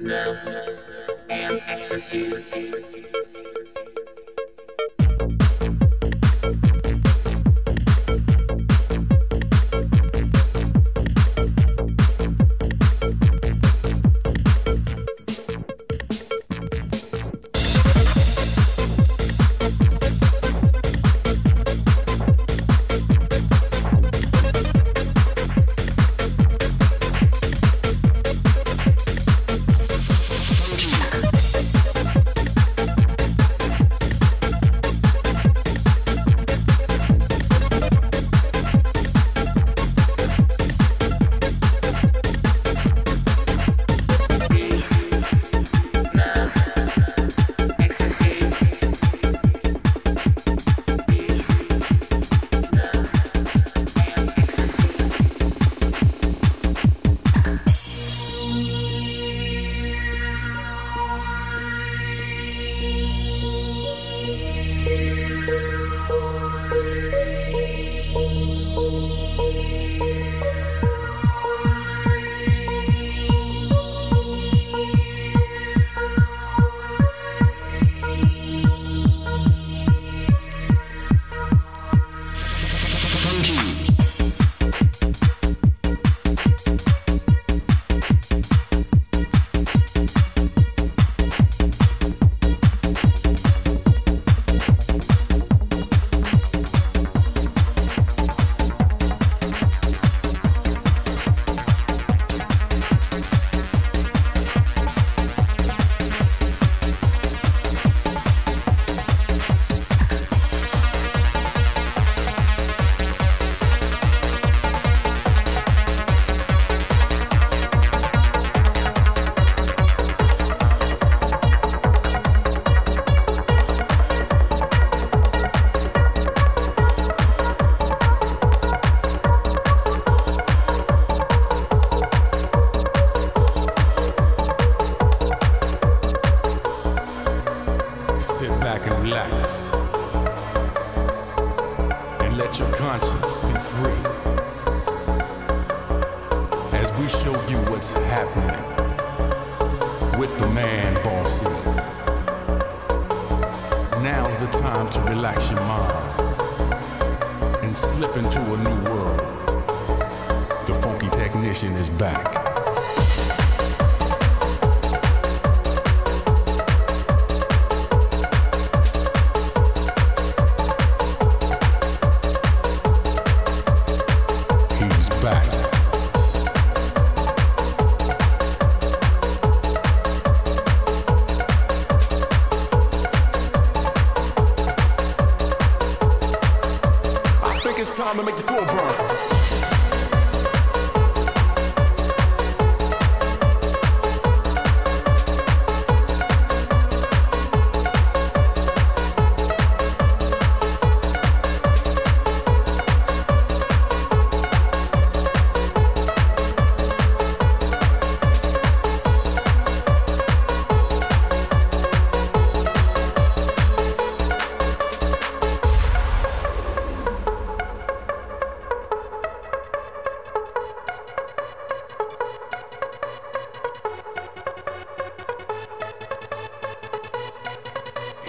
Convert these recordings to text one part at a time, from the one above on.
love, and ecstasy.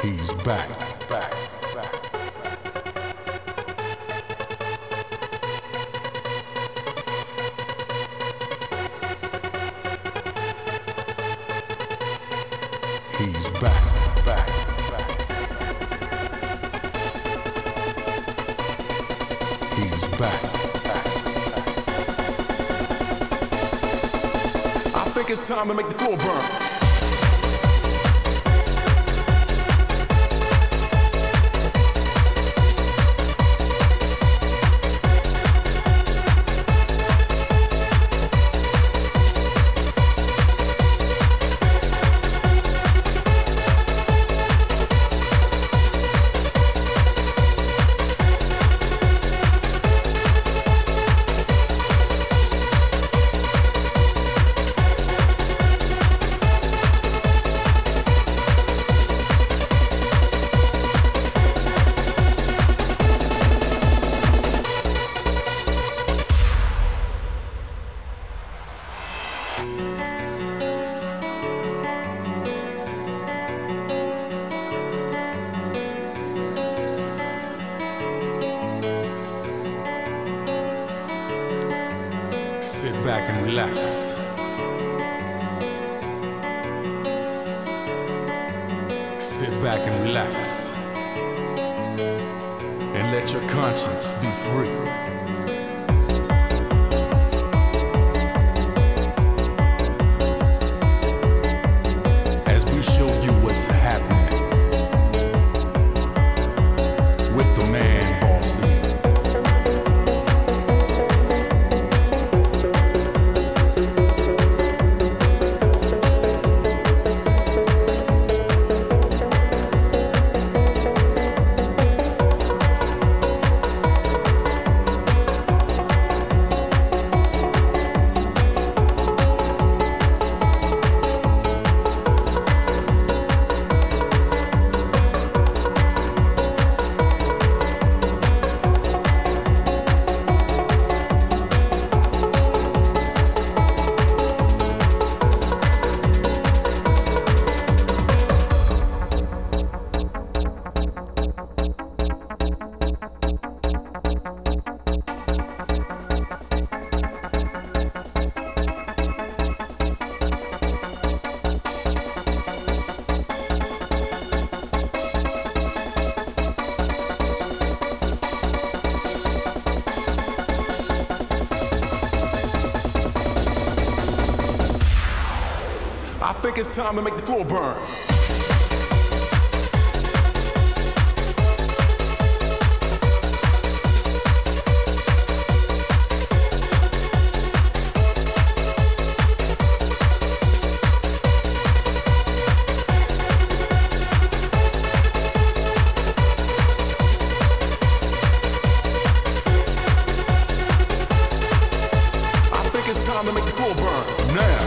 He's back. He's back. He's back. I think it's time to make the floor burn. relax. Sit back and relax, and let your conscience be free. I think it's time to make the floor burn. I think it's time to make the floor burn now.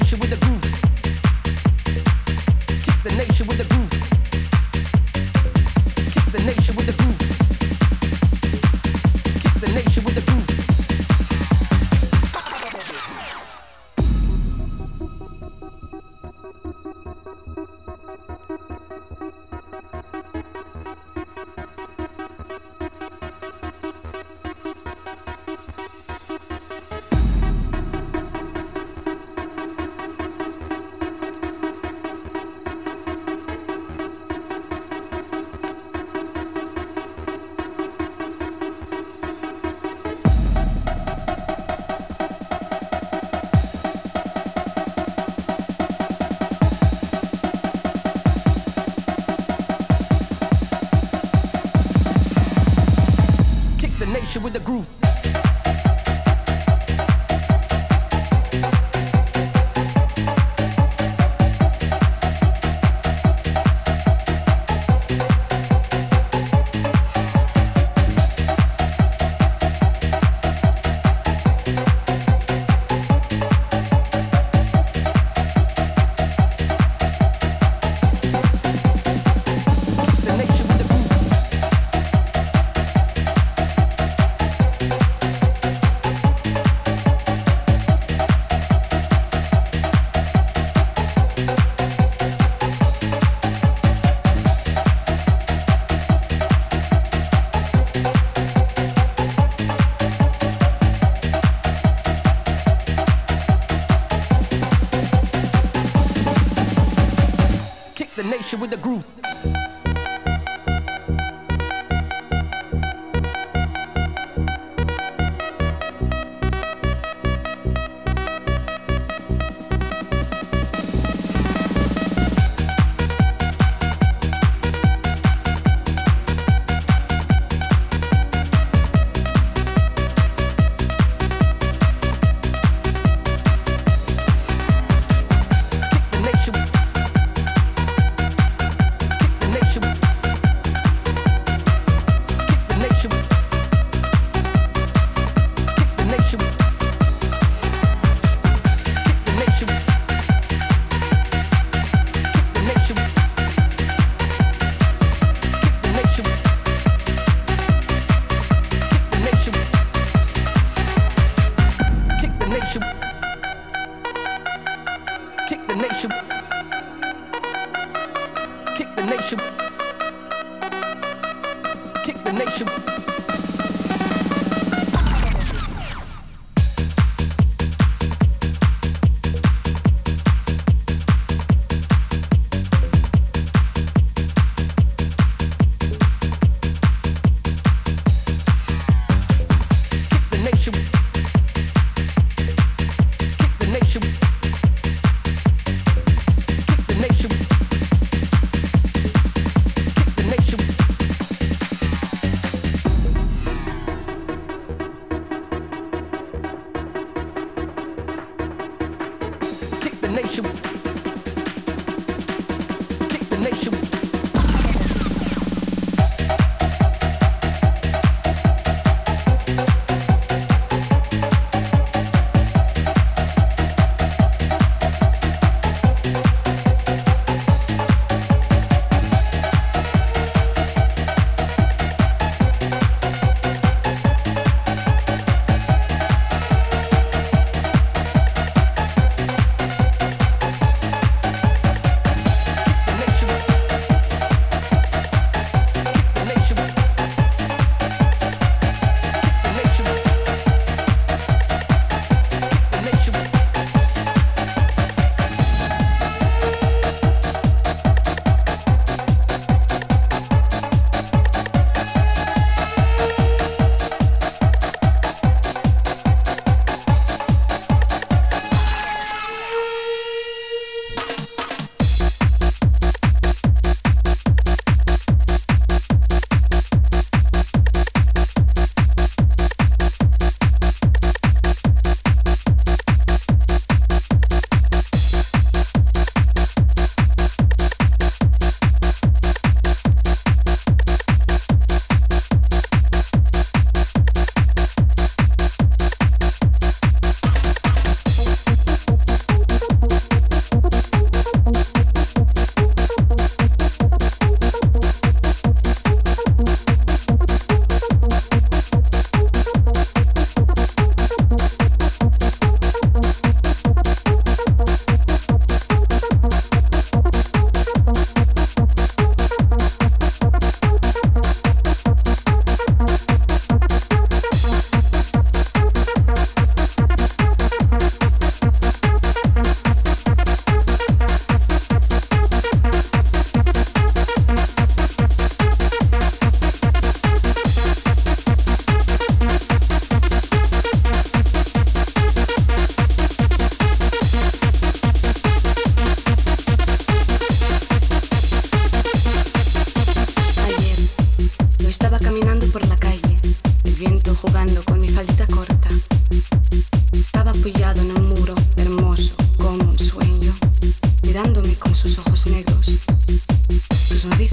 nation with the groove. Kick the nation with the groove. Kick the nation with the groove. Kick the nation with the groove. With the groove. With the groove.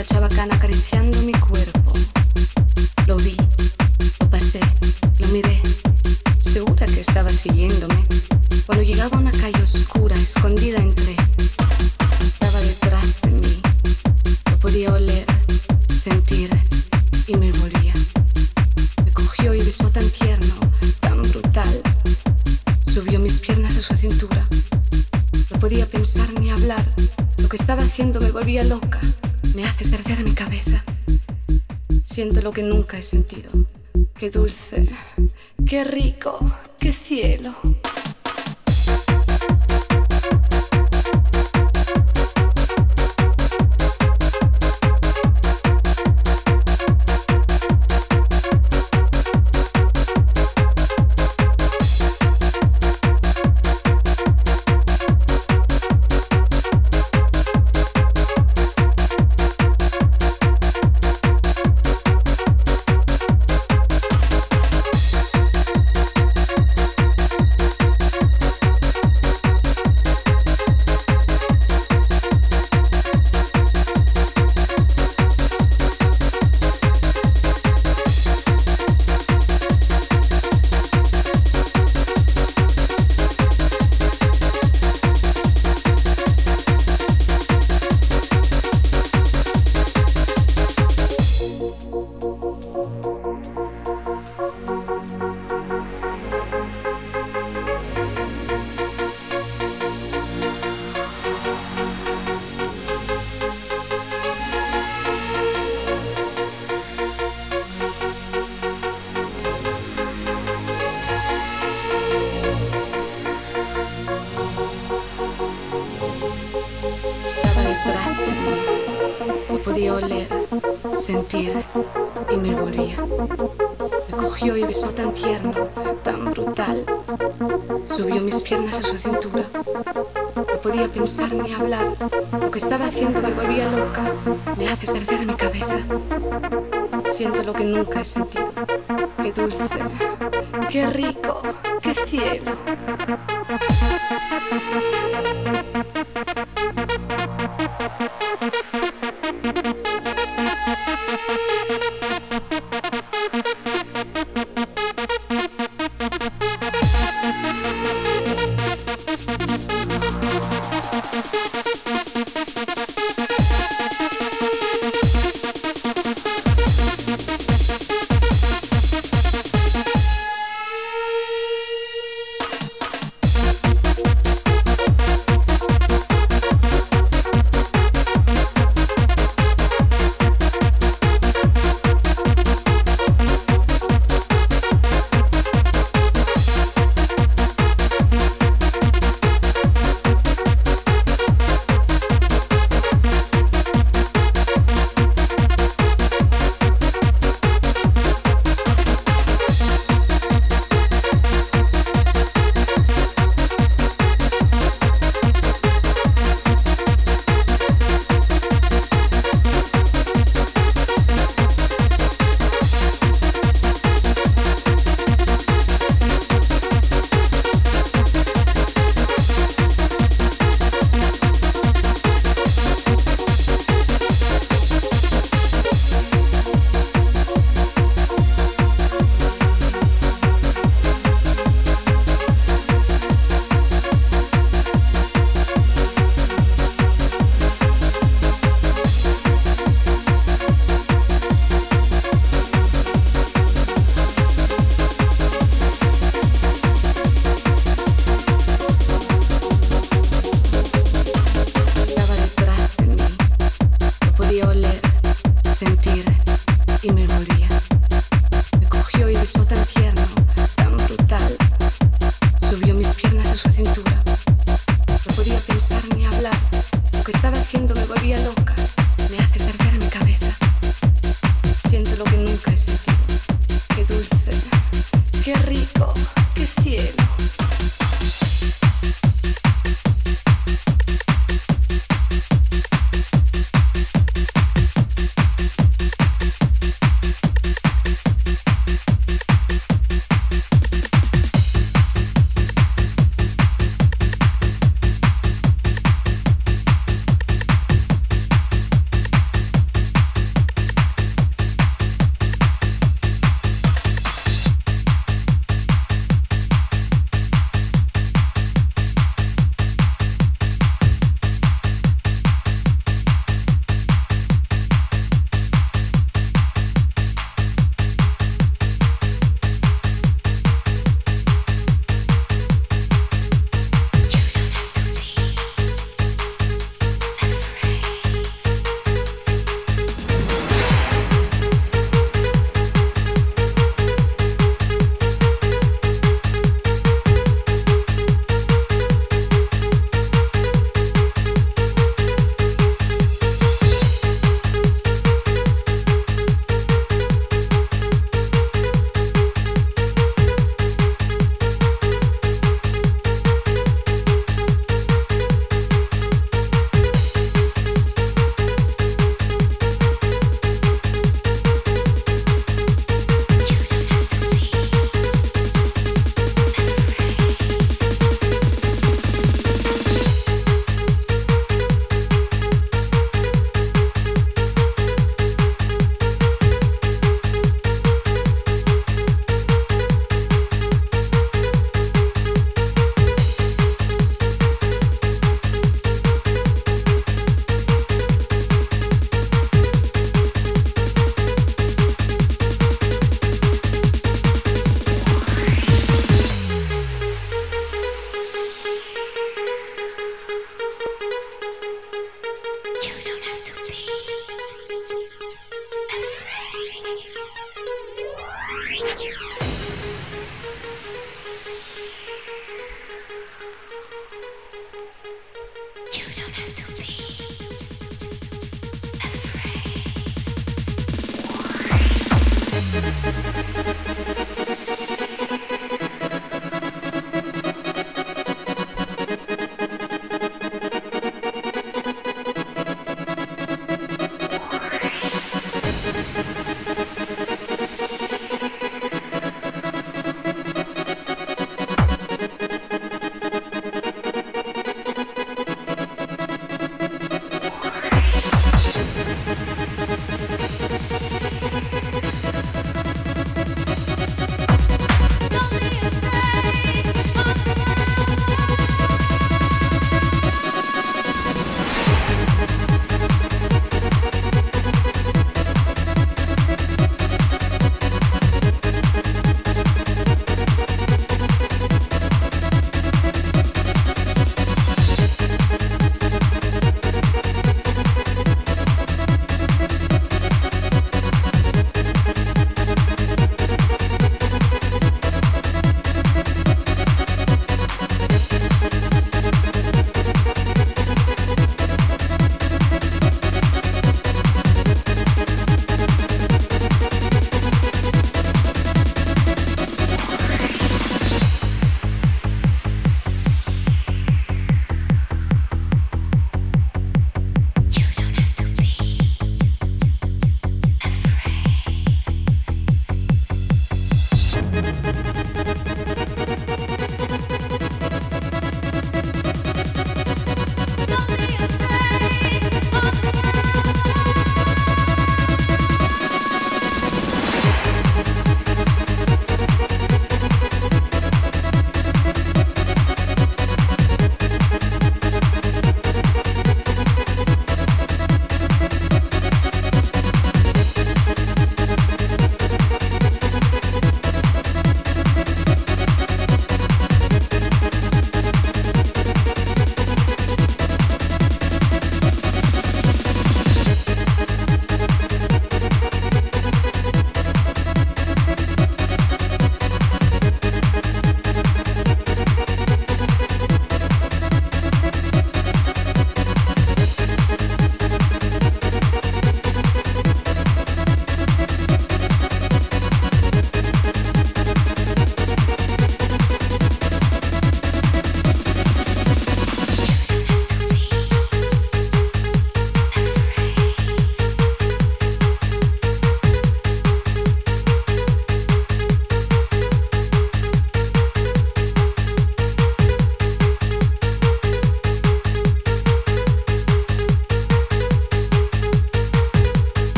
esa chabacana acariciando mi cuerpo. Lo vi, lo pasé, lo miré, segura que estaba siguiéndome. Cuando llegaba a una calle oscura, escondida entré. Estaba detrás de mí, lo podía oler, sentir y me envolvía. Me cogió y besó tan tierno, tan brutal. Subió mis piernas a su cintura. No podía pensar ni hablar. Lo que estaba haciendo me volvía loca. Me hace perder mi cabeza. Siento lo que nunca he sentido. Qué dulce, qué rico, qué cielo.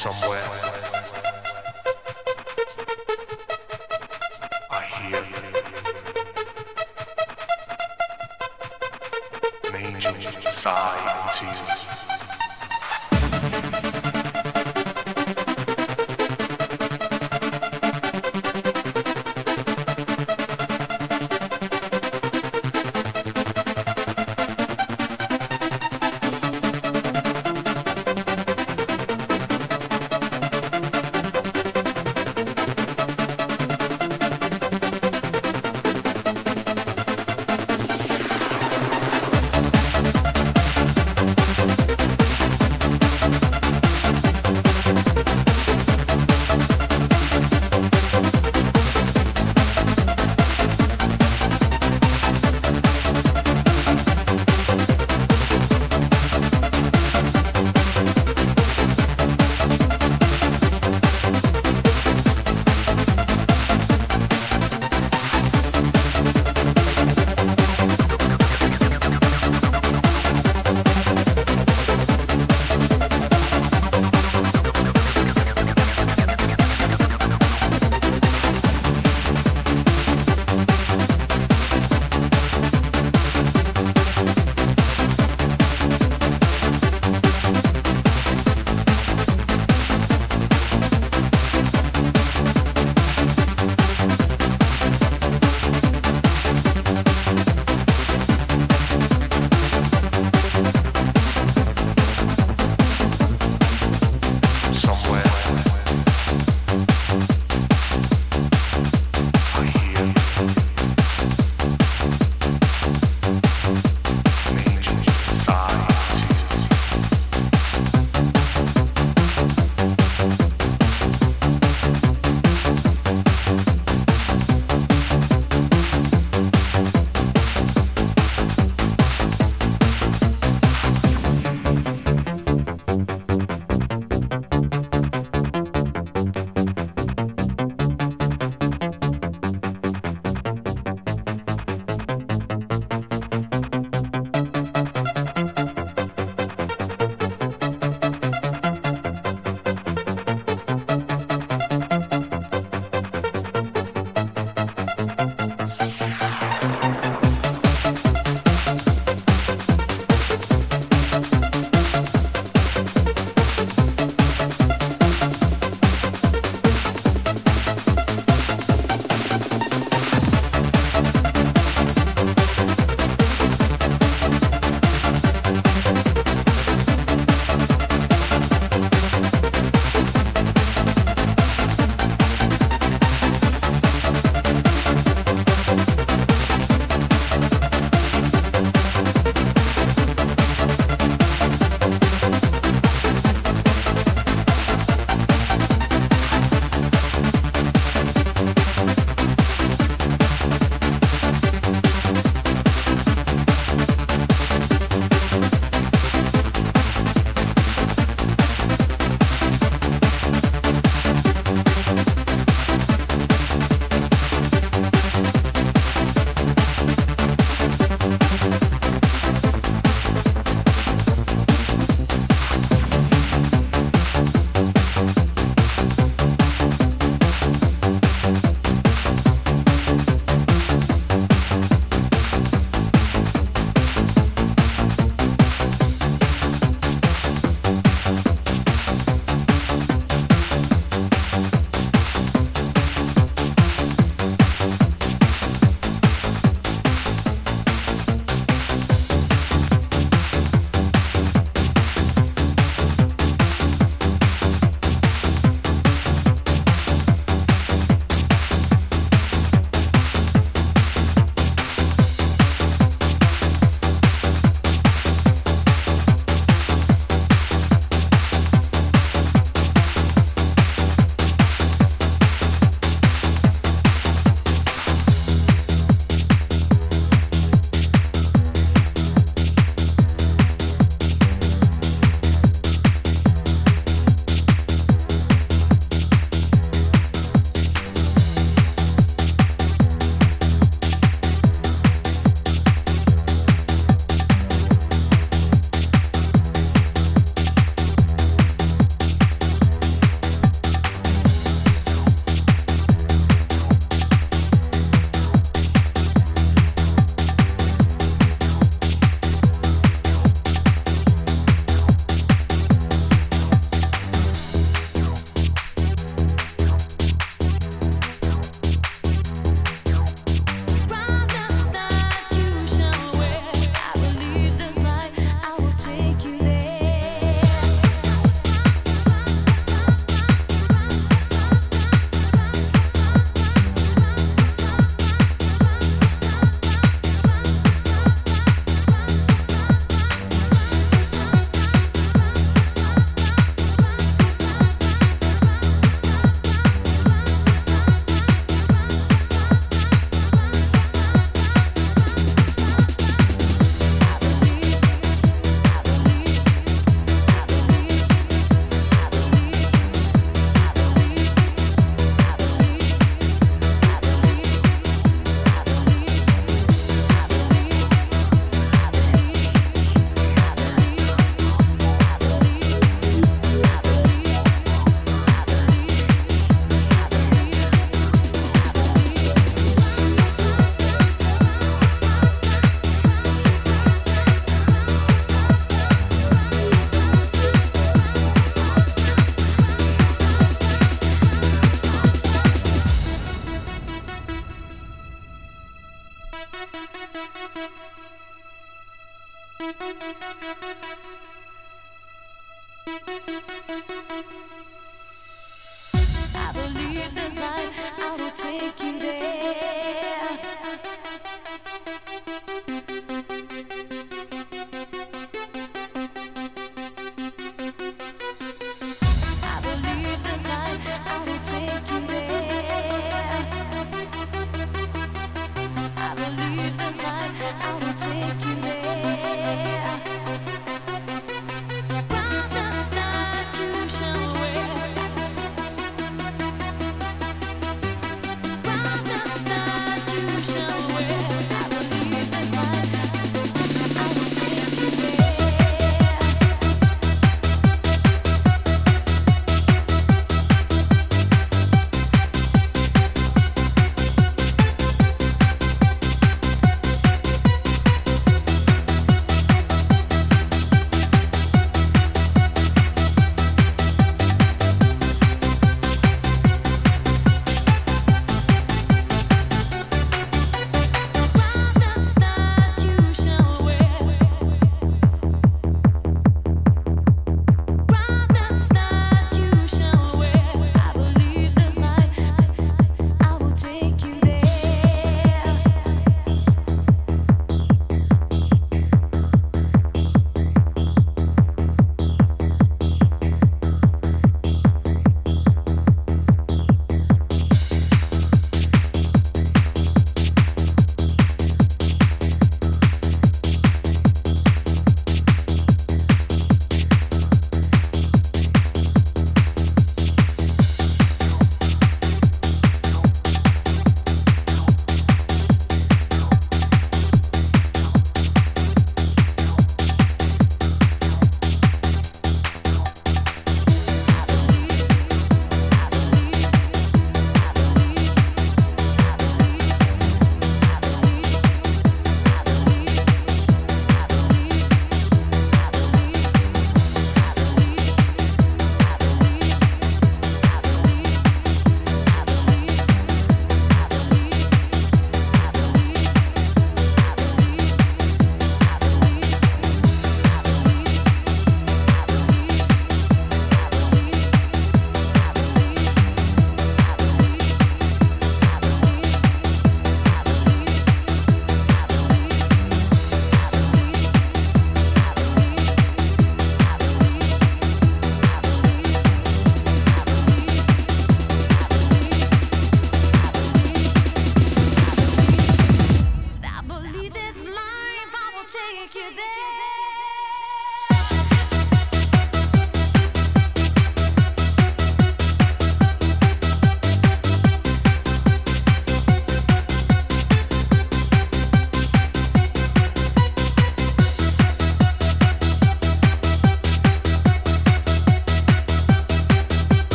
Somewhere I hear sigh in tears.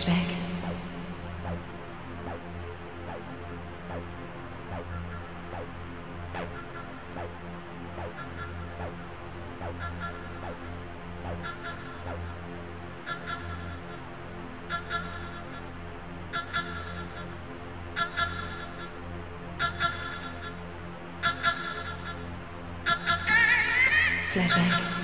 flashback. Flashback.